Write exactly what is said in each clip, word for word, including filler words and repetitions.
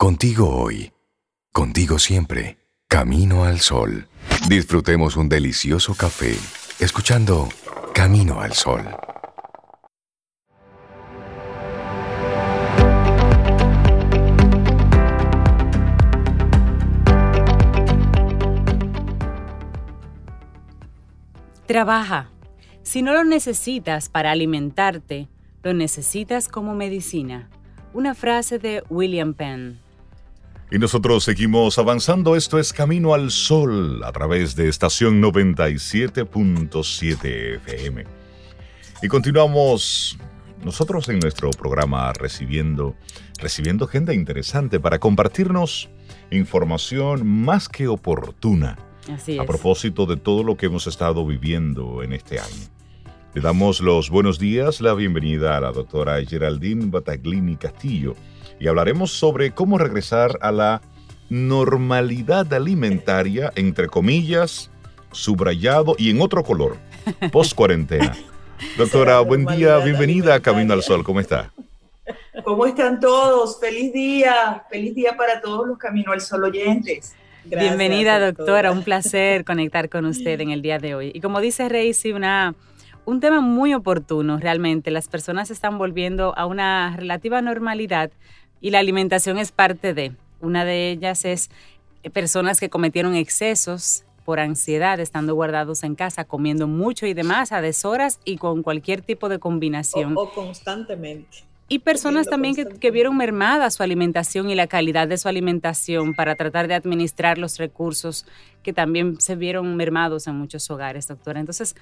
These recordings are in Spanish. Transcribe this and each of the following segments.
Contigo hoy, contigo siempre, Camino al Sol. Disfrutemos un delicioso café, escuchando Camino al Sol. Trabaja. Si no lo necesitas para alimentarte, lo necesitas como medicina. Una frase de William Penn. Y nosotros seguimos avanzando. Esto es Camino al Sol a través de Estación noventa y siete punto siete F M. Y continuamos nosotros en nuestro programa recibiendo, recibiendo gente interesante para compartirnos información más que oportuna. Así es. A propósito de todo lo que hemos estado viviendo en este año. Le damos los buenos días, la bienvenida a la doctora Geraldine Battaglini Castillo. Y hablaremos sobre cómo regresar a la normalidad alimentaria, entre comillas, subrayado y en otro color, post-cuarentena. Doctora, buen día, bienvenida a Camino al Sol, ¿cómo está? ¿Cómo están todos? Feliz día, feliz día para todos los Camino al Sol oyentes. Gracias, bienvenida, doctora, un placer conectar con usted en el día de hoy. Y como dice Reisi, una... Un tema muy oportuno, realmente. Las personas están volviendo a una relativa normalidad y la alimentación es parte de. Una de ellas es personas que cometieron excesos por ansiedad, estando guardados en casa, comiendo mucho y demás a deshoras y con cualquier tipo de combinación. O, o constantemente. Y personas también que, que vieron mermada su alimentación y la calidad de su alimentación para tratar de administrar los recursos que también se vieron mermados en muchos hogares, doctora. Entonces,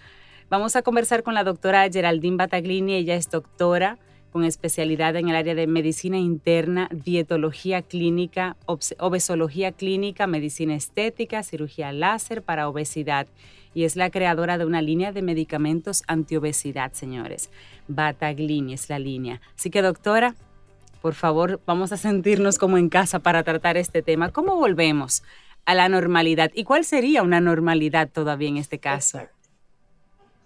vamos a conversar con la doctora Geraldine Battaglini. Ella es doctora con especialidad en el área de medicina interna, dietología clínica, obesología clínica, medicina estética, cirugía láser para obesidad. Y es la creadora de una línea de medicamentos antiobesidad, señores. Battaglini es la línea. Así que, doctora, por favor, vamos a sentirnos como en casa para tratar este tema. ¿Cómo volvemos a la normalidad? ¿Y cuál sería una normalidad todavía en este caso? Exacto.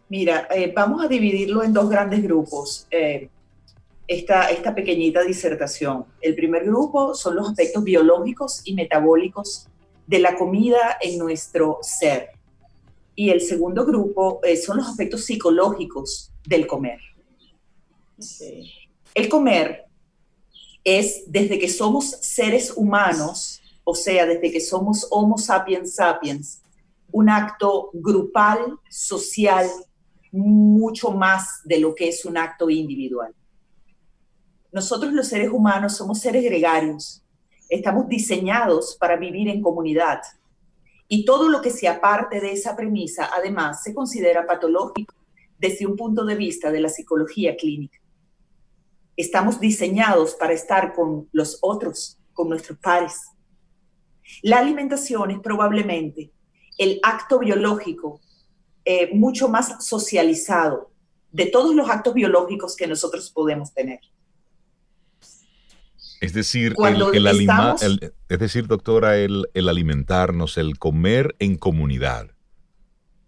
Mira, eh, vamos a dividirlo en dos grandes grupos, eh, esta, esta pequeñita disertación. El primer grupo son los aspectos biológicos y metabólicos de la comida en nuestro ser. Y el segundo grupo eh, son los aspectos psicológicos del comer. Okay. El comer es desde que somos seres humanos, o sea, desde que somos Homo sapiens sapiens, un acto grupal, social, mucho más de lo que es un acto individual. Nosotros los seres humanos somos seres gregarios, estamos diseñados para vivir en comunidad. Y todo lo que se aparte de esa premisa, además, se considera patológico desde un punto de vista de la psicología clínica. Estamos diseñados para estar con los otros, con nuestros pares. La alimentación es probablemente el acto biológico eh, mucho más socializado de todos los actos biológicos que nosotros podemos tener. Es decir, el, el, alima, el, es decir, doctora, el, el alimentarnos, el comer en comunidad.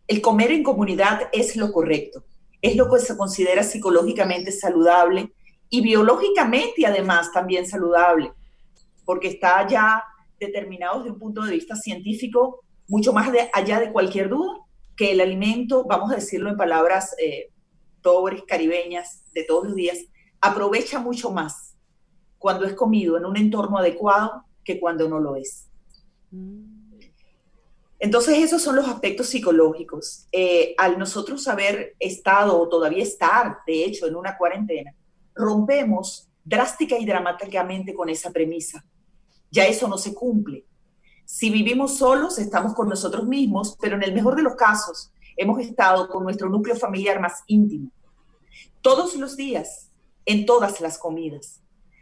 El comer en comunidad es lo correcto, es lo que se considera psicológicamente saludable y biológicamente además también saludable, porque está ya determinado desde un punto de vista científico, mucho más de, allá de cualquier duda, que el alimento, vamos a decirlo en palabras eh, pobres, caribeñas, de todos los días, aprovecha mucho más cuando es comido en un entorno adecuado que cuando no lo es. Entonces, esos son los aspectos psicológicos. Eh, al nosotros haber estado o todavía estar, de hecho, en una cuarentena, rompemos drástica y dramáticamente con esa premisa. Ya eso no se cumple. Si vivimos solos, estamos con nosotros mismos, pero en el mejor de los casos, hemos estado con nuestro núcleo familiar más íntimo. Todos los días, en todas las comidas.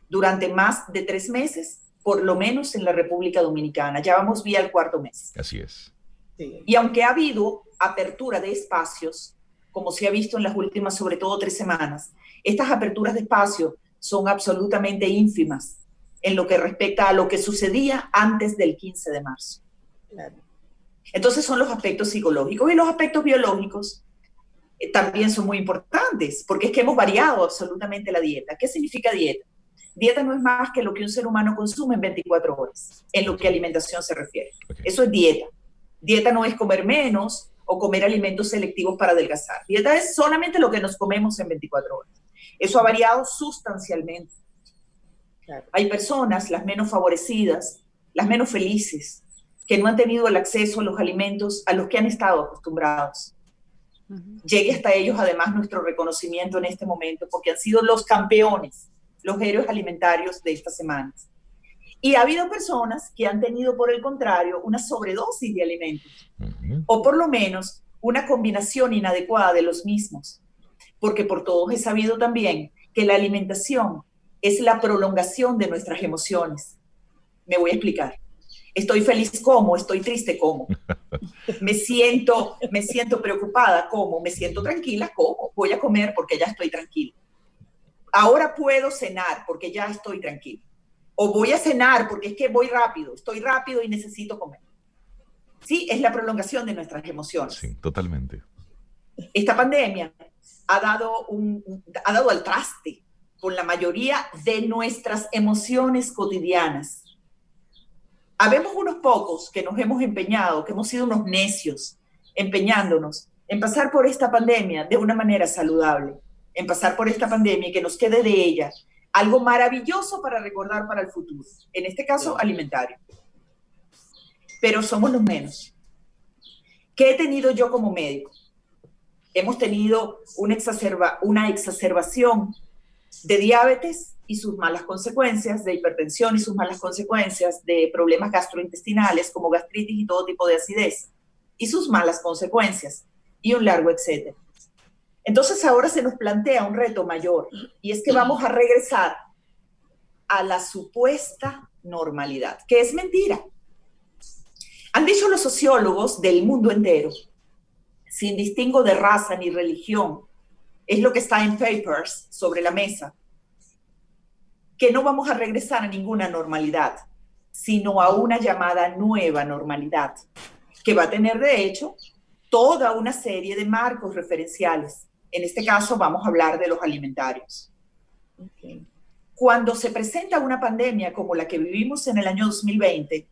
Durante más de tres meses, por lo menos en la República Dominicana. Ya vamos vía el cuarto mes. Así es. Sí. Y aunque ha habido apertura de espacios, como se ha visto en las últimas, sobre todo tres semanas, estas aperturas de espacios son absolutamente ínfimas en lo que respecta a lo que sucedía antes del quince de marzo. Claro. Entonces son los aspectos psicológicos y los aspectos biológicos. Eh, también son muy importantes, porque es que hemos variado absolutamente la dieta. ¿Qué significa dieta? Dieta no es más que lo que un ser humano consume en veinticuatro horas, en lo que alimentación se refiere. Okay. Eso es dieta. Dieta no es comer menos o comer alimentos selectivos para adelgazar. Dieta es solamente lo que nos comemos en veinticuatro horas. Eso ha variado sustancialmente. Claro. Hay personas, las menos favorecidas, las menos felices, que no han tenido el acceso a los alimentos a los que han estado acostumbrados. Uh-huh. Llegue hasta ellos, además, nuestro reconocimiento en este momento, porque han sido los campeones, los héroes alimentarios de estas semanas. Y ha habido personas que han tenido, por el contrario, una sobredosis de alimentos, uh-huh, o por lo menos una combinación inadecuada de los mismos, porque por todos es sabido también que la alimentación es la prolongación de nuestras emociones. Me voy a explicar. Estoy feliz como, estoy triste como, me siento, me siento preocupada como, me siento tranquila como, voy a comer porque ya estoy tranquila. Ahora puedo cenar porque ya estoy tranquila. O voy a cenar porque es que voy rápido, estoy rápido y necesito comer. Sí, es la prolongación de nuestras emociones. Sí, totalmente. Esta pandemia ha dado, un, ha dado al traste con la mayoría de nuestras emociones cotidianas. Habemos unos pocos que nos hemos empeñado, que hemos sido unos necios, empeñándonos en pasar por esta pandemia de una manera saludable, en pasar por esta pandemia y que nos quede de ella algo maravilloso para recordar para el futuro, en este caso alimentario. Pero somos los menos. ¿Qué he tenido yo como médico? Hemos tenido una, exacerba, una exacerbación de diabetes y sus malas consecuencias, de hipertensión y sus malas consecuencias, de problemas gastrointestinales como gastritis y todo tipo de acidez, y sus malas consecuencias, y un largo etcétera. Entonces ahora se nos plantea un reto mayor, y es que vamos a regresar a la supuesta normalidad, que es mentira. Han dicho los sociólogos del mundo entero, sin distingo de raza ni religión, es lo que está en papers sobre la mesa, que no vamos a regresar a ninguna normalidad, sino a una llamada nueva normalidad, que va a tener de hecho toda una serie de marcos referenciales. En este caso vamos a hablar de los alimentarios. Okay. Cuando se presenta una pandemia como la que vivimos en el año dos mil veinte,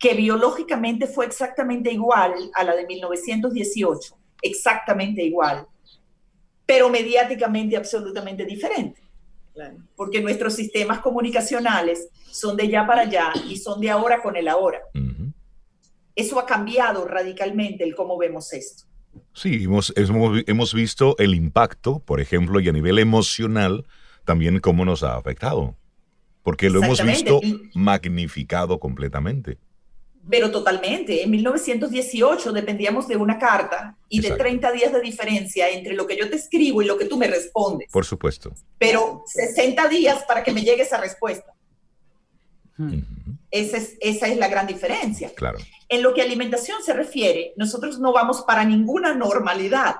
que biológicamente fue exactamente igual a la de mil novecientos dieciocho, exactamente igual, pero mediáticamente absolutamente diferente. Claro. Porque nuestros sistemas comunicacionales son de ya para allá y son de ahora con el ahora. Uh-huh. Eso ha cambiado radicalmente el cómo vemos esto. Sí, hemos, hemos, hemos visto el impacto, por ejemplo, y a nivel emocional también cómo nos ha afectado. Porque lo hemos visto magnificado completamente. Pero totalmente. En mil novecientos dieciocho dependíamos de una carta y exacto, de treinta días de diferencia entre lo que yo te escribo y lo que tú me respondes. Por supuesto. Pero sesenta días para que me llegue esa respuesta. Uh-huh. Esa es, esa es la gran diferencia. Claro. En lo que alimentación se refiere, nosotros no vamos para ninguna normalidad.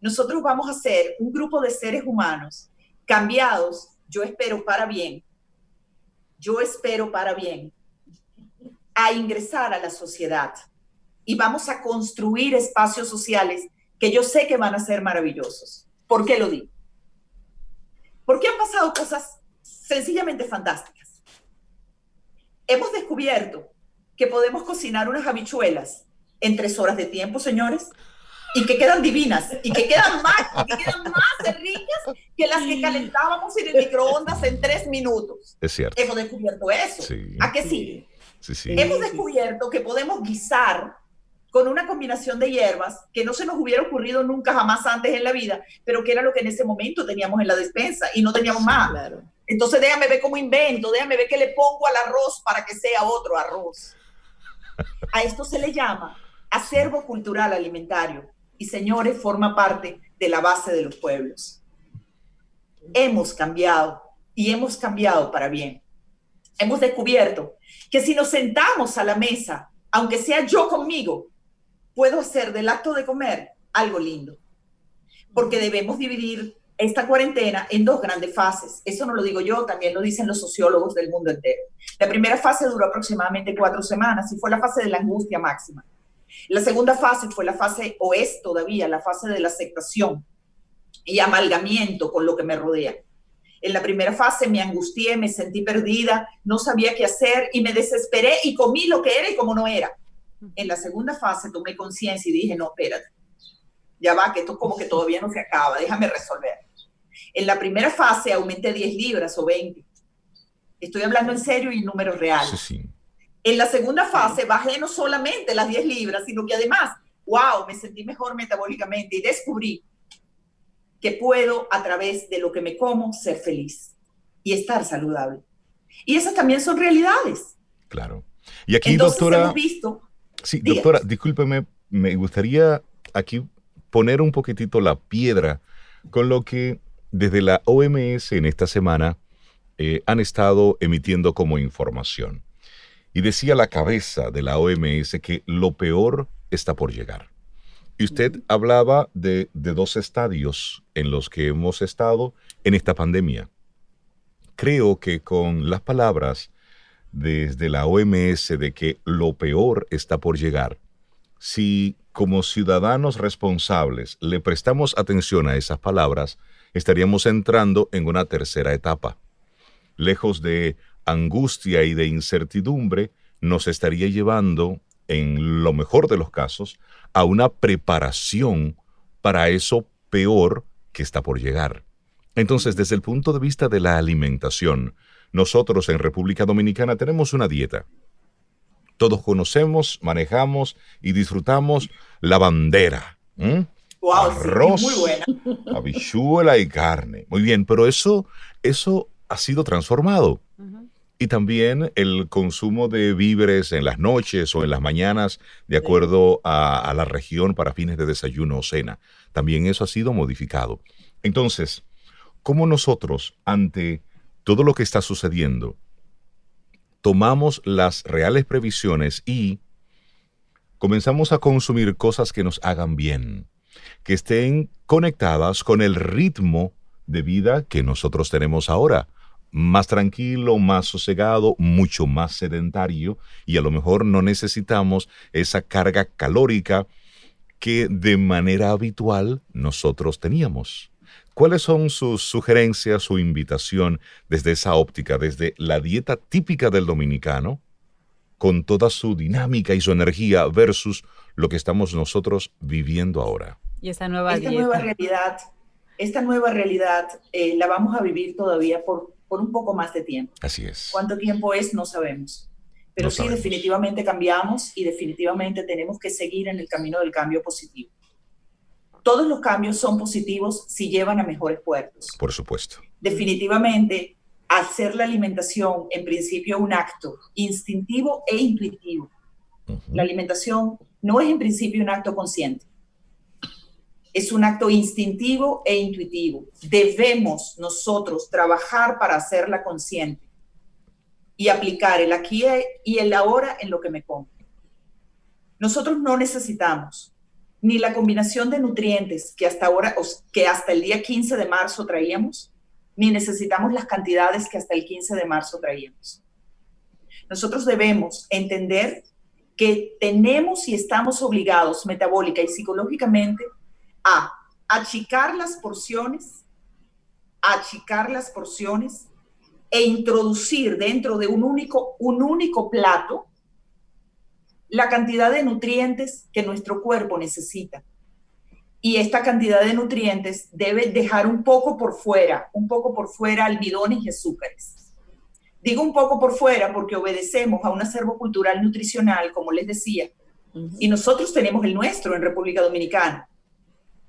Nosotros vamos a ser un grupo de seres humanos cambiados, yo espero para bien. Yo espero para bien. A ingresar a la sociedad y vamos a construir espacios sociales que yo sé que van a ser maravillosos. ¿Por qué lo digo? Porque han pasado cosas sencillamente fantásticas. Hemos descubierto que podemos cocinar unas habichuelas en tres horas de tiempo, señores, y que quedan divinas, y que quedan más, y que quedan más ricas que las que calentábamos en el microondas en tres minutos. Es cierto. Hemos descubierto eso. Sí. ¿A qué sí? Sí, sí. Hemos descubierto que podemos guisar con una combinación de hierbas que no se nos hubiera ocurrido nunca jamás antes en la vida, pero que era lo que en ese momento teníamos en la despensa y no teníamos sí, más. Claro. Entonces déjame ver cómo invento, déjame ver qué le pongo al arroz para que sea otro arroz. A esto se le llama acervo cultural alimentario y, señores, forma parte de la base de los pueblos. Hemos cambiado y hemos cambiado para bien. Hemos descubierto que si nos sentamos a la mesa, aunque sea yo conmigo, puedo hacer del acto de comer algo lindo. Porque debemos dividir esta cuarentena en dos grandes fases. Eso no lo digo yo, también lo dicen los sociólogos del mundo entero. La primera fase duró aproximadamente cuatro semanas y fue la fase de la angustia máxima. La segunda fase fue la fase, o es todavía, la fase de la aceptación y amalgamiento con lo que me rodea. En la primera fase me angustié, me sentí perdida, no sabía qué hacer y me desesperé y comí lo que era y como no era. En la segunda fase tomé conciencia y dije, no, espérate, ya va, que esto como que todavía no se acaba, déjame resolver. En la primera fase aumenté diez libras o veinte. Estoy hablando en serio y números reales. Sí, sí. En la segunda fase bajé no solamente las diez libras, sino que además, wow, me sentí mejor metabólicamente y descubrí que puedo, a través de lo que me como, ser feliz y estar saludable. Y esas también son realidades. Claro. Y aquí, entonces, doctora... hemos visto... Sí, días. Doctora, discúlpeme, me gustaría aquí poner un poquitito la piedra con lo que desde la O M S en esta semana eh, han estado emitiendo como información. Y decía la cabeza de la O M S que lo peor está por llegar. Y usted uh-huh. hablaba de, de dos estadios en los que hemos estado en esta pandemia. Creo que con las palabras desde la O M S de que lo peor está por llegar, si como ciudadanos responsables le prestamos atención a esas palabras, estaríamos entrando en una tercera etapa. Lejos de angustia y de incertidumbre, nos estaría llevando, en lo mejor de los casos, a una preparación para eso peor que está por llegar. Entonces, desde el punto de vista de la alimentación, nosotros en República Dominicana tenemos una dieta. Todos conocemos, manejamos y disfrutamos la bandera. ¿Mm? Wow, arroz, sí, muy buena. Habichuela y carne. Muy bien, pero eso, eso ha sido transformado. Uh-huh. Y también el consumo de víveres en las noches o en las mañanas, de acuerdo a, a la región, para fines de desayuno o cena. También eso ha sido modificado. Entonces, ¿cómo nosotros, ante todo lo que está sucediendo, tomamos las reales previsiones y comenzamos a consumir cosas que nos hagan bien, que estén conectadas con el ritmo de vida que nosotros tenemos ahora? Más tranquilo, más sosegado, mucho más sedentario, y a lo mejor no necesitamos esa carga calórica que de manera habitual nosotros teníamos. ¿Cuáles son sus sugerencias, su invitación desde esa óptica, desde la dieta típica del dominicano, con toda su dinámica y su energía, versus lo que estamos nosotros viviendo ahora? Y esta nueva, esta nueva realidad, esta nueva realidad eh, la vamos a vivir todavía por, por un poco más de tiempo. Así es. ¿Cuánto tiempo es? No sabemos. Pero no sí, sabemos. Definitivamente cambiamos y definitivamente tenemos que seguir en el camino del cambio positivo. Todos los cambios son positivos si llevan a mejores puertos. Por supuesto. Definitivamente, hacer la alimentación, en principio, un acto instintivo e intuitivo. Uh-huh. La alimentación no es, en principio, un acto consciente. Es un acto instintivo e intuitivo. Debemos nosotros trabajar para hacerla consciente y aplicar el aquí y el ahora en lo que me como. Nosotros no necesitamos ni la combinación de nutrientes que hasta ahora, que hasta el día quince de marzo traíamos, ni necesitamos las cantidades que hasta el quince de marzo traíamos. Nosotros debemos entender que tenemos y estamos obligados metabólica y psicológicamente a achicar las porciones, achicar las porciones e introducir dentro de un único, un único plato la cantidad de nutrientes que nuestro cuerpo necesita. Y esta cantidad de nutrientes debe dejar un poco por fuera, un poco por fuera almidones y azúcares. Digo un poco por fuera porque obedecemos a un acervo cultural nutricional, como les decía, uh-huh. y nosotros tenemos el nuestro en República Dominicana.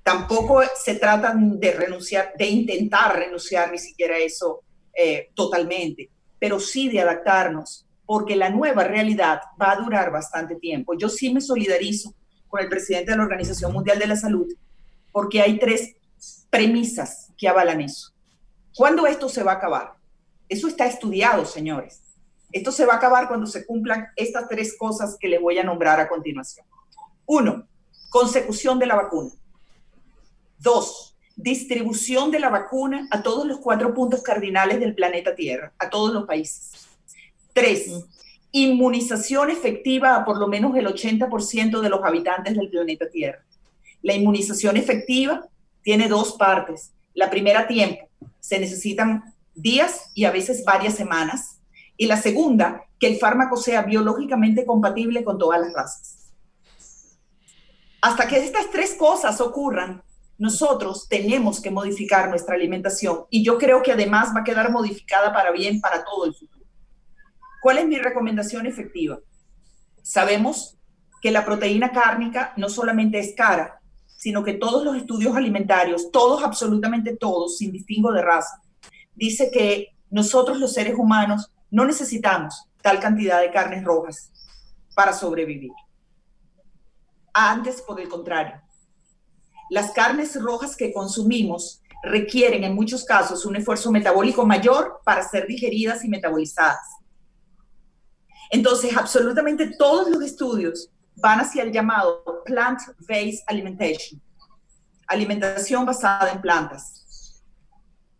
Tampoco sí. se trata de renunciar, de intentar renunciar ni siquiera a eso eh, totalmente, pero sí de adaptarnos, porque la nueva realidad va a durar bastante tiempo. Yo sí me solidarizo con el presidente de la Organización Mundial de la Salud, porque hay tres premisas que avalan eso. ¿Cuándo esto se va a acabar? Eso está estudiado, señores. Esto se va a acabar cuando se cumplan estas tres cosas que les voy a nombrar a continuación. Uno, consecución de la vacuna. Dos, distribución de la vacuna a todos los cuatro puntos cardinales del planeta Tierra, a todos los países. Tres, inmunización efectiva a por lo menos el ochenta por ciento de los habitantes del planeta Tierra. La inmunización efectiva tiene dos partes. La primera, tiempo. Se necesitan días y a veces varias semanas. Y la segunda, que el fármaco sea biológicamente compatible con todas las razas. Hasta que estas tres cosas ocurran, nosotros tenemos que modificar nuestra alimentación. Y yo creo que además va a quedar modificada para bien para todo el futuro. ¿Cuál es mi recomendación efectiva? Sabemos que la proteína cárnica no solamente es cara, sino que todos los estudios alimentarios, todos, absolutamente todos, sin distingo de raza, dice que nosotros los seres humanos no necesitamos tal cantidad de carnes rojas para sobrevivir. Antes, por el contrario, las carnes rojas que consumimos requieren en muchos casos un esfuerzo metabólico mayor para ser digeridas y metabolizadas. Entonces, absolutamente todos los estudios van hacia el llamado plant-based alimentation, alimentación basada en plantas.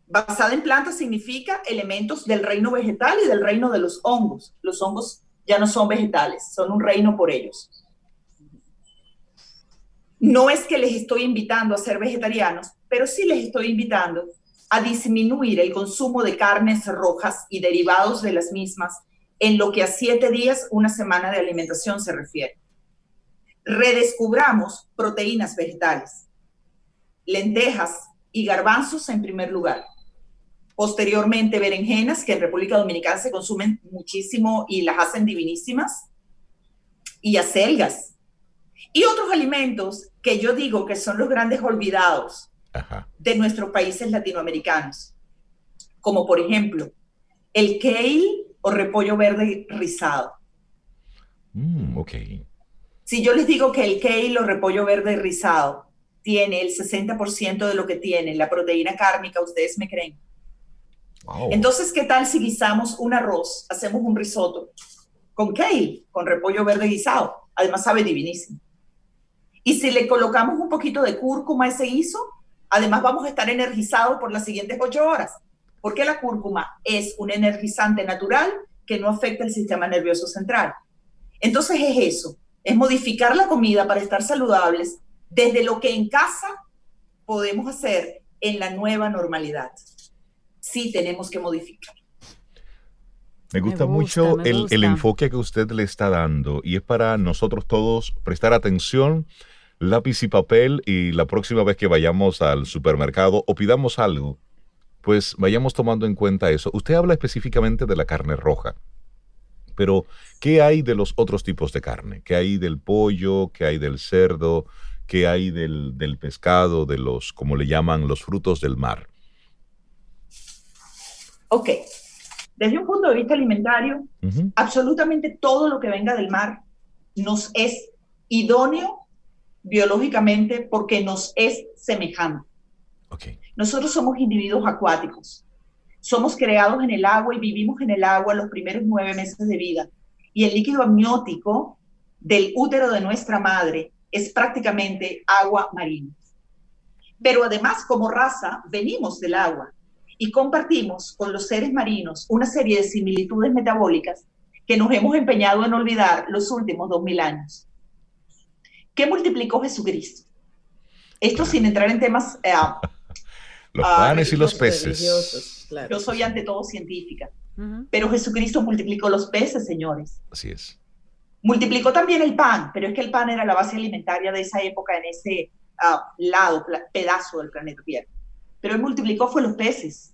Basada en plantas significa elementos del reino vegetal y del reino de los hongos. Los hongos ya no son vegetales, son un reino por ellos. No es que les estoy invitando a ser vegetarianos, pero sí les estoy invitando a disminuir el consumo de carnes rojas y derivados de las mismas en lo que a siete días, una semana de alimentación se refiere. Redescubramos proteínas vegetales, lentejas y garbanzos en primer lugar. Posteriormente berenjenas, que en República Dominicana se consumen muchísimo y las hacen divinísimas, y acelgas. Y otros alimentos que yo digo que son los grandes olvidados Ajá. de nuestros países latinoamericanos, como por ejemplo el kale, o repollo verde rizado. Mm, ok. Si yo les digo que el kale o repollo verde rizado tiene el sesenta por ciento de lo que tiene la proteína cárnica, ¿ustedes me creen? Wow. Entonces, ¿qué tal si guisamos un arroz, hacemos un risotto con kale, con repollo verde guisado? Además sabe divinísimo. Y si le colocamos un poquito de cúrcuma a ese guiso, además vamos a estar energizados por las siguientes ocho horas. Porque la cúrcuma es un energizante natural que no afecta el sistema nervioso central. Entonces es eso, es modificar la comida para estar saludables desde lo que en casa podemos hacer en la nueva normalidad. Sí tenemos que modificar. Me gusta, me gusta mucho me el, gusta. el enfoque que usted le está dando y es para nosotros todos prestar atención, lápiz y papel, y la próxima vez que vayamos al supermercado o pidamos algo, pues vayamos tomando en cuenta eso. Usted habla específicamente de la carne roja, pero ¿qué hay de los otros tipos de carne? ¿Qué hay del pollo? ¿Qué hay del cerdo? ¿Qué hay del, del pescado? De los, como le llaman, los frutos del mar. Ok. Desde un punto de vista alimentario, uh-huh. absolutamente todo lo que venga del mar nos es idóneo biológicamente porque nos es semejante. Okay. Nosotros somos individuos acuáticos, somos creados en el agua y vivimos en el agua los primeros nueve meses de vida. Y el líquido amniótico del útero de nuestra madre es prácticamente agua marina. Pero además, como raza, venimos del agua y compartimos con los seres marinos una serie de similitudes metabólicas que nos hemos empeñado en olvidar los últimos dos mil años. ¿Qué multiplicó Jesucristo? Esto sin entrar en temas... Eh, Los panes ah, y los peces. Claro. Yo soy ante todo científica. Uh-huh. Pero Jesucristo multiplicó los peces, señores. Así es. Multiplicó también el pan, pero es que el pan era la base alimentaria de esa época en ese uh, lado, pla- pedazo del planeta Tierra. Pero él multiplicó fue los peces.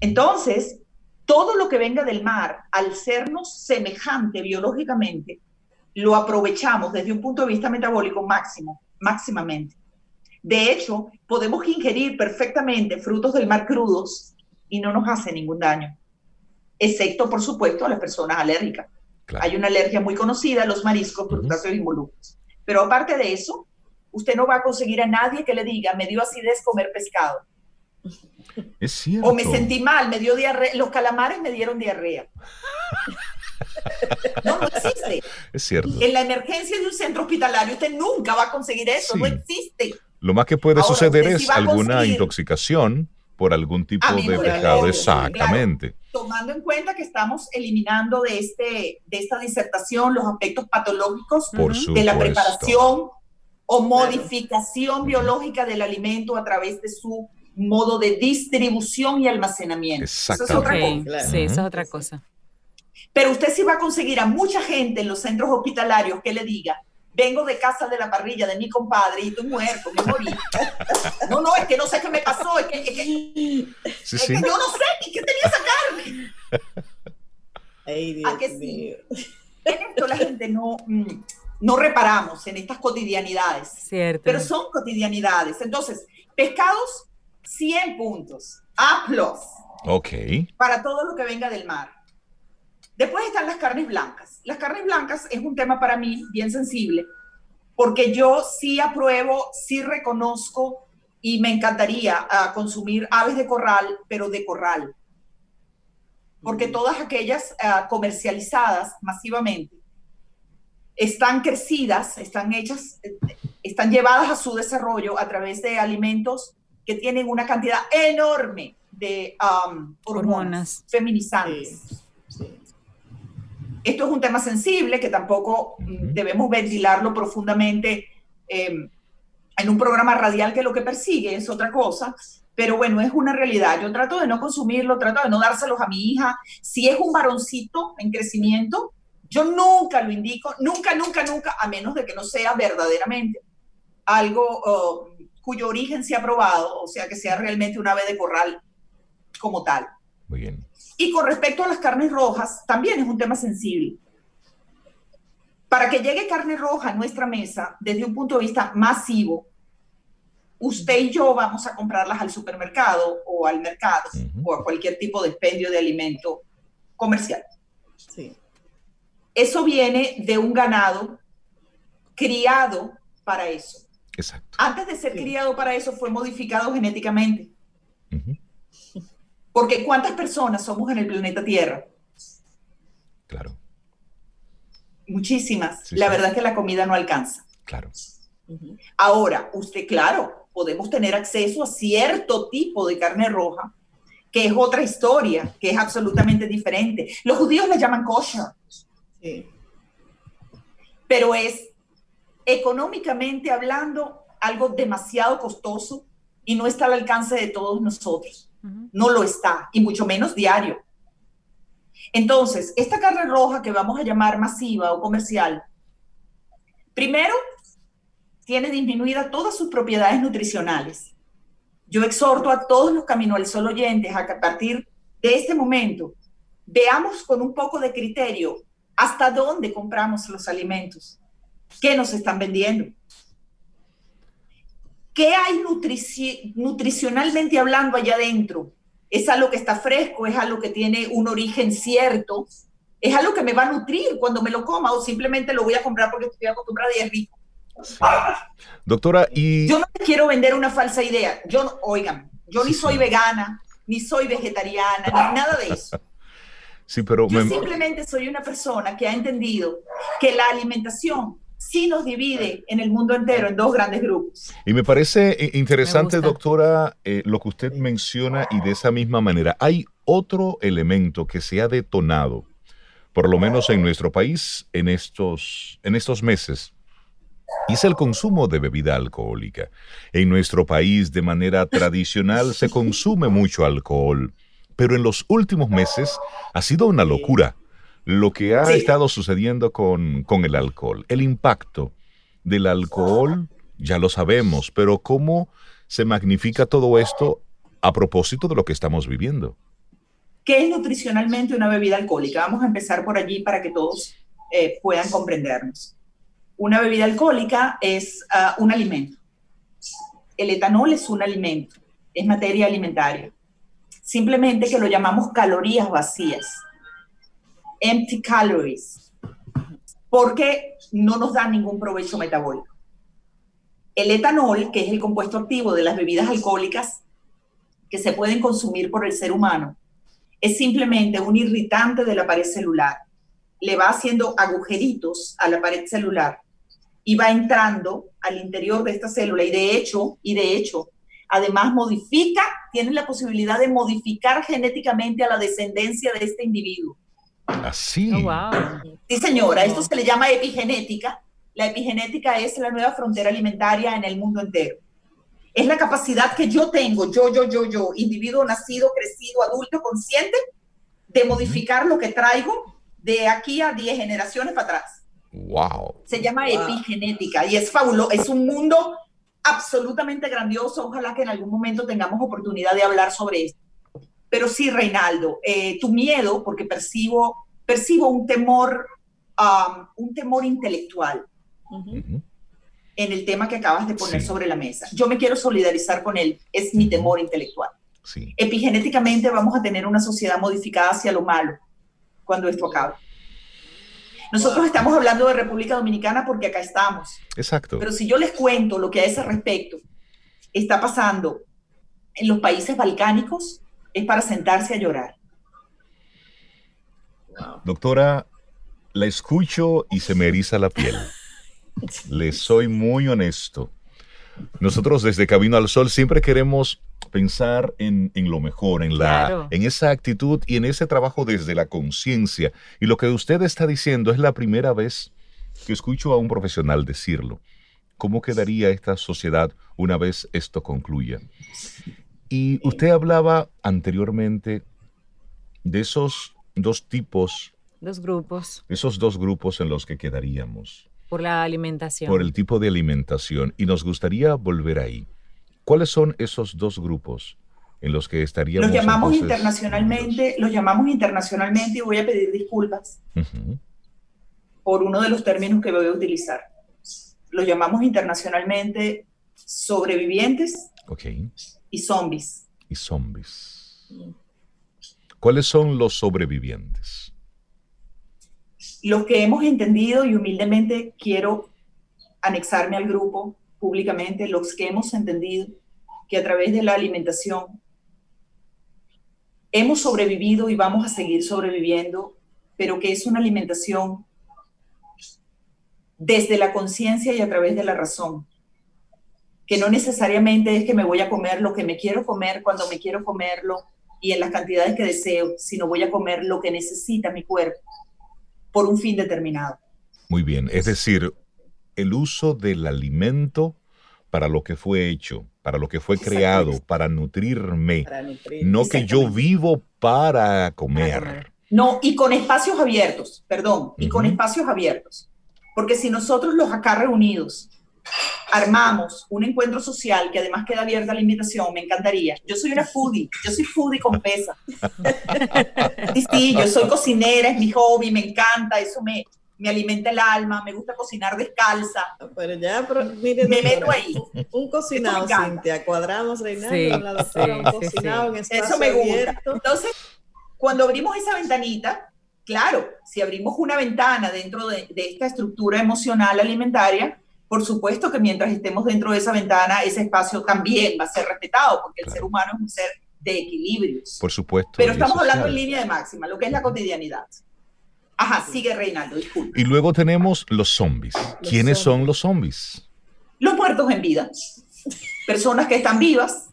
Entonces, todo lo que venga del mar, al sernos semejante biológicamente, lo aprovechamos desde un punto de vista metabólico máximo, máximamente. De hecho, podemos ingerir perfectamente frutos del mar crudos y no nos hace ningún daño, excepto, por supuesto, a las personas alérgicas. Claro. Hay una alergia muy conocida a los mariscos, crustáceos uh-huh. y moluscos. Pero aparte de eso, usted no va a conseguir a nadie que le diga, me dio acidez comer pescado. Es cierto. O me sentí mal, me dio diarrea, los calamares me dieron diarrea. No, no existe. Es cierto. En la emergencia de un centro hospitalario usted nunca va a conseguir eso, sí. No existe. Lo más que puede Ahora, suceder es si alguna intoxicación por algún tipo de no pecado. Exactamente. Claro, tomando en cuenta que estamos eliminando de, este, de esta disertación los aspectos patológicos uh-huh. de la preparación o modificación claro. biológica del alimento a través de su modo de distribución y almacenamiento. Eso es otra okay. cosa. Claro. Sí, eso es otra cosa. Pero usted sí va a conseguir a mucha gente en los centros hospitalarios que le diga, vengo de casa de la parrilla de mi compadre y estoy muerto, me morí. No, no, es que no sé qué me pasó, es que, es que, sí, es sí. que yo no sé qué tenía esa carne. Ay, Dios ¿A que mío. Sí? En esto la gente no, no reparamos en estas cotidianidades. Cierto. Pero son cotidianidades. Entonces, pescados, cien puntos. A plus. Ok. Para todo lo que venga del mar. Después están las carnes blancas. Las carnes blancas es un tema para mí bien sensible, porque yo sí apruebo, sí reconozco y me encantaría uh, consumir aves de corral, pero de corral. Porque todas aquellas uh, comercializadas masivamente están crecidas, están hechas, están llevadas a su desarrollo a través de alimentos que tienen una cantidad enorme de um, hormonas, hormonas feminizantes. Sí. Esto es un tema sensible que tampoco uh-huh. debemos ventilarlo profundamente eh, en un programa radial que lo que persigue es otra cosa, pero bueno, es una realidad. Yo trato de no consumirlo, trato de no dárselos a mi hija. Si es un varoncito en crecimiento, yo nunca lo indico, nunca, nunca, nunca, a menos de que no sea verdaderamente algo oh, cuyo origen sea probado, o sea, que sea realmente un ave de corral como tal. Muy bien. Y con respecto a las carnes rojas, también es un tema sensible. Para que llegue carne roja a nuestra mesa, desde un punto de vista masivo, usted y yo vamos a comprarlas al supermercado o al mercado uh-huh. o a cualquier tipo de expendio de alimento comercial. Sí. Eso viene de un ganado criado para eso. Exacto. Antes de ser sí. criado para eso, fue modificado genéticamente. Uh-huh. Porque ¿cuántas personas somos en el planeta Tierra? Claro. Muchísimas. Sí, la sí. verdad es que la comida no alcanza. Claro. Uh-huh. Ahora, usted, claro, podemos tener acceso a cierto tipo de carne roja, que es otra historia, que es absolutamente diferente. Los judíos la llaman kosher. Sí. Pero es, económicamente hablando, algo demasiado costoso y no está al alcance de todos nosotros. No lo está, y mucho menos diario. Entonces, esta carne roja que vamos a llamar masiva o comercial, primero, tiene disminuida todas sus propiedades nutricionales. Yo exhorto a todos los Camino al Sol oyentes a que a partir de este momento veamos con un poco de criterio hasta dónde compramos los alimentos, qué nos están vendiendo. ¿Qué hay nutrici- nutricionalmente hablando allá adentro? ¿Es algo que está fresco? ¿Es algo que tiene un origen cierto? ¿Es algo que me va a nutrir cuando me lo coma? ¿O simplemente lo voy a comprar porque estoy acostumbrada y es rico? Sí. ¡Ah! Doctora, y... Yo no quiero vender una falsa idea. Yo, no, oigan, yo ni soy vegana, ni soy vegetariana, ni nada de eso. Sí, pero yo me... simplemente soy una persona que ha entendido que la alimentación sí nos divide en el mundo entero en dos grandes grupos. Y me parece interesante, me doctora, eh, lo que usted menciona y de esa misma manera. Hay otro elemento que se ha detonado, por lo menos en nuestro país, en estos, en estos meses, y es el consumo de bebida alcohólica. En nuestro país, de manera tradicional, se consume mucho alcohol, pero en los últimos meses ha sido una locura lo que ha sí. estado sucediendo con, con el alcohol. El impacto del alcohol ya lo sabemos, pero ¿cómo se magnifica todo esto a propósito de lo que estamos viviendo? ¿Qué es nutricionalmente una bebida alcohólica? Vamos a empezar por allí para que todos eh, puedan comprendernos. Una bebida alcohólica es uh, un alimento. El etanol es un alimento, es materia alimentaria. Simplemente que lo llamamos calorías vacías. Empty calories, porque no nos dan ningún provecho metabólico. El etanol, que es el compuesto activo de las bebidas alcohólicas que se pueden consumir por el ser humano, es simplemente un irritante de la pared celular. Le va haciendo agujeritos a la pared celular y va entrando al interior de esta célula. Y de hecho, y de hecho, además modifica, tiene la posibilidad de modificar genéticamente a la descendencia de este individuo. Así. Oh, wow. Sí, señora, esto se le llama epigenética. La epigenética es la nueva frontera alimentaria en el mundo entero. es la capacidad que yo tengo, yo, yo, yo, yo, individuo nacido, crecido, adulto, consciente, de modificar lo que traigo de aquí a diez generaciones para atrás. Wow. Se llama wow. epigenética y es fabuloso, es un mundo absolutamente grandioso. Ojalá que en algún momento tengamos oportunidad de hablar sobre esto. Pero sí, Reinaldo, eh, tu miedo, porque percibo, percibo un temor, um, un temor intelectual. Uh-huh. Uh-huh. En el tema que acabas de poner sí. sobre la mesa. Yo me quiero solidarizar con él, es mi temor intelectual. Sí. Epigenéticamente vamos a tener una sociedad modificada hacia lo malo cuando esto acabe. Nosotros wow. estamos hablando de República Dominicana porque acá estamos. Exacto. Pero si yo les cuento lo que a ese respecto está pasando en los países balcánicos, es para sentarse a llorar. Wow. Doctora, la escucho y se me eriza la piel. Les soy muy honesto. Nosotros desde Camino al Sol siempre queremos pensar en, en lo mejor, en, la, claro. en esa actitud y en ese trabajo desde la conciencia. Y lo que usted está diciendo es la primera vez que escucho a un profesional decirlo. ¿Cómo quedaría esta sociedad una vez esto concluya? Y usted hablaba anteriormente de esos dos tipos. Dos grupos. Esos dos grupos en los que quedaríamos. Por la alimentación. Por el tipo de alimentación. Y nos gustaría volver ahí. ¿Cuáles son esos dos grupos en los que estaríamos? Los llamamos entonces, internacionalmente, los llamamos internacionalmente, y voy a pedir disculpas uh-huh. por uno de los términos que voy a utilizar. Los llamamos internacionalmente sobrevivientes okay. y zombies. Y zombies. ¿Cuáles son los sobrevivientes? Los que hemos entendido, y humildemente quiero anexarme al grupo públicamente, los que hemos entendido que a través de la alimentación hemos sobrevivido y vamos a seguir sobreviviendo, pero que es una alimentación desde la conciencia y a través de la razón, que no necesariamente es que me voy a comer lo que me quiero comer cuando me quiero comerlo y en las cantidades que deseo, sino voy a comer lo que necesita mi cuerpo por un fin determinado. Muy bien, es decir, el uso del alimento para lo que fue hecho, para lo que fue creado, para nutrirme, para nutrir. No que yo vivo para comer. No, y con espacios abiertos, perdón, y uh-huh. con espacios abiertos. Porque si nosotros los acá reunidos armamos un encuentro social que además queda abierta a la invitación, me encantaría. Yo soy una foodie, yo soy foodie con pesa. Sí, sí, yo soy cocinera, es mi hobby, me encanta, eso me, me alimenta el alma, me gusta cocinar descalza. Pero ya, pero, mire, me meto ahí. Un, un cocinado, Cintia, cuadramos, Reinaldo, sí, con la doctora, sí, un cocinado sí, en espacio eso me gusta. Abierto. Entonces, cuando abrimos esa ventanita, claro, si abrimos una ventana dentro de, de esta estructura emocional alimentaria, por supuesto que mientras estemos dentro de esa ventana, ese espacio también va a ser respetado, porque el claro. ser humano es un ser de equilibrios. Por supuesto. Pero estamos hablando en línea de máxima, lo que es la cotidianidad. Ajá, sigue Reinaldo, disculpe. Y luego tenemos los zombies. Los ¿Quiénes zombies. son los zombies? Los muertos en vida. Personas que están vivas,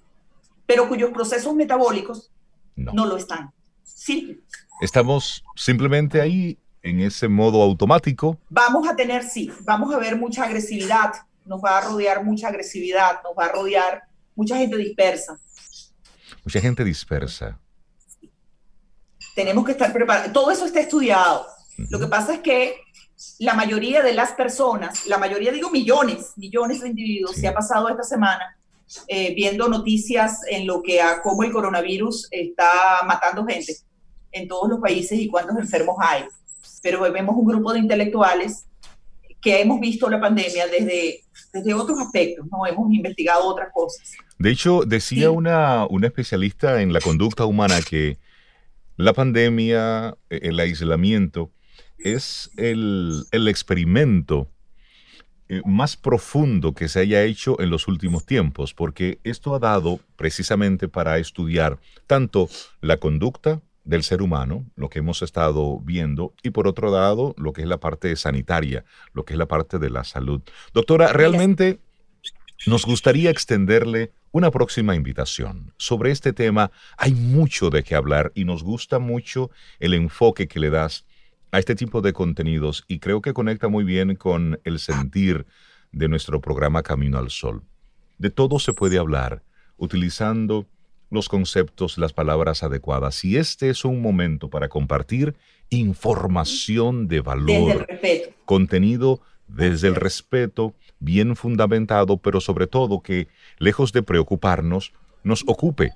pero cuyos procesos metabólicos no, no lo están. Sí. Estamos simplemente ahí. En ese modo automático. Vamos a tener, sí, vamos a ver mucha agresividad, nos va a rodear mucha agresividad, nos va a rodear mucha gente dispersa. Mucha gente dispersa. Sí. Tenemos que estar preparados, todo eso está estudiado. Uh-huh. Lo que pasa es que la mayoría de las personas, la mayoría digo millones, millones de individuos, sí. se ha pasado esta semana eh, viendo noticias en lo que a cómo el coronavirus está matando gente en todos los países y cuántos enfermos hay. Pero vemos un grupo de intelectuales que hemos visto la pandemia desde, desde otros aspectos, ¿no? Hemos investigado otras cosas. De hecho, decía sí. una, una especialista en la conducta humana que la pandemia, el aislamiento, es el, el experimento más profundo que se haya hecho en los últimos tiempos, porque esto ha dado precisamente para estudiar tanto la conducta del ser humano, lo que hemos estado viendo, y por otro lado, lo que es la parte sanitaria, lo que es la parte de la salud. Doctora, realmente nos gustaría extenderle una próxima invitación. Sobre este tema hay mucho de qué hablar y nos gusta mucho el enfoque que le das a este tipo de contenidos y creo que conecta muy bien con el sentir de nuestro programa Camino al Sol. De todo se puede hablar, utilizando los conceptos, las palabras adecuadas. Y este es un momento para compartir información de valor, desde contenido desde el respeto, bien fundamentado, pero sobre todo que, lejos de preocuparnos, nos ocupe.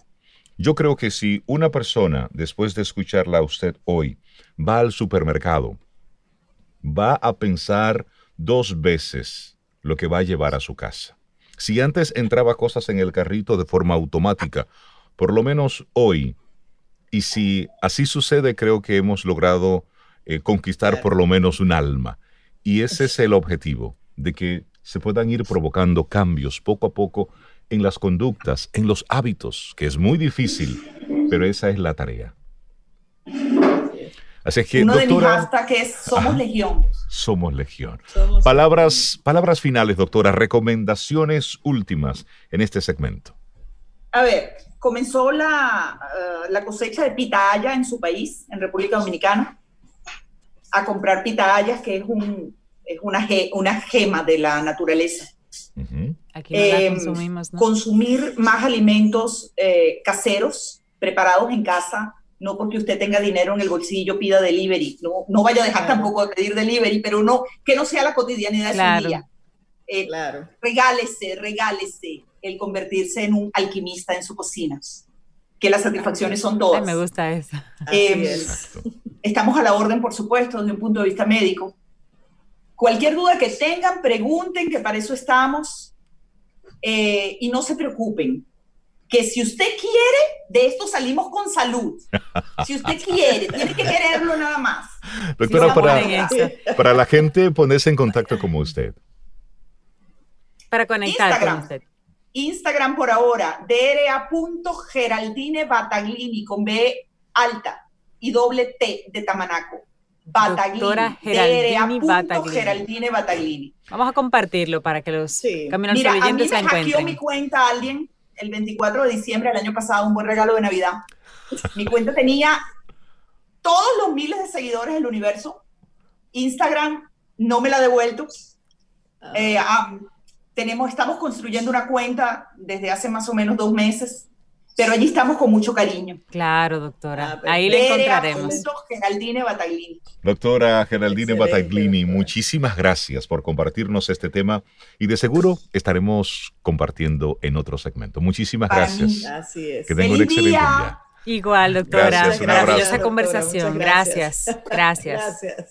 Yo creo que si una persona, después de escucharla a usted hoy, va al supermercado, va a pensar dos veces lo que va a llevar a su casa. Si antes entraba cosas en el carrito de forma automática, por lo menos hoy, y si así sucede, creo que hemos logrado eh, conquistar por lo menos un alma. Y ese es el objetivo, de que se puedan ir provocando cambios poco a poco en las conductas, en los hábitos, que es muy difícil, pero esa es la tarea. Así es que, uno doctora, de mis hashtags es Somos ah, Legión. Somos Legión. Somos palabras, palabras finales, doctora, recomendaciones últimas en este segmento. A ver, comenzó la, uh, la cosecha de pitahaya en su país, en República Dominicana. A comprar pitahayas, que es, un, es una, ge, una gema de la naturaleza. Uh-huh. Aquí no eh, la consumimos, ¿no? Consumir más alimentos eh, caseros, preparados en casa, no porque usted tenga dinero en el bolsillo, pida delivery, no, no vaya a dejar claro. tampoco de pedir delivery, pero no, que no sea la cotidianidad de claro. su día. Eh, claro. Regálese, regálese el convertirse en un alquimista en su cocina, que las satisfacciones son todas. Ay, me gusta eso. Eh, es. Estamos a la orden, por supuesto, desde un punto de vista médico. Cualquier duda que tengan, pregunten, que para eso estamos. Eh, y no se preocupen, que si usted quiere, de esto salimos con salud. Si usted quiere, tiene que quererlo nada más. Doctora, si para, para la gente ponerse en contacto con usted. Para conectar Instagram. Con usted. Instagram por ahora, dra.Geraldine Battaglini, con B alta y doble T de Tamanaco. Battaglini. Doctora Geraldine Battaglini. Geraldine Battaglini. Vamos a compartirlo para que los sí. Camino al Sol oyentes se encuentren. Mira, a mí me hackeó mi cuenta alguien el veinticuatro de diciembre del año pasado, un buen regalo de Navidad. Mi cuenta tenía todos los miles de seguidores del universo. Instagram no me la ha devuelto. Eh, ah, tenemos, estamos construyendo una cuenta desde hace más o menos dos meses. Pero allí estamos con mucho cariño. Claro, doctora. Ah, ahí le encontraremos. Geraldine Battaglini. Doctora Geraldine Excelente, Battaglini, doctora. Muchísimas gracias por compartirnos este tema y de seguro estaremos compartiendo en otro segmento. Muchísimas Para gracias. Mí. Así es. Que tenga un excelente día. Igual, doctora. Gracias, gracias, maravillosa doctora, conversación. Gracias. Gracias. Gracias.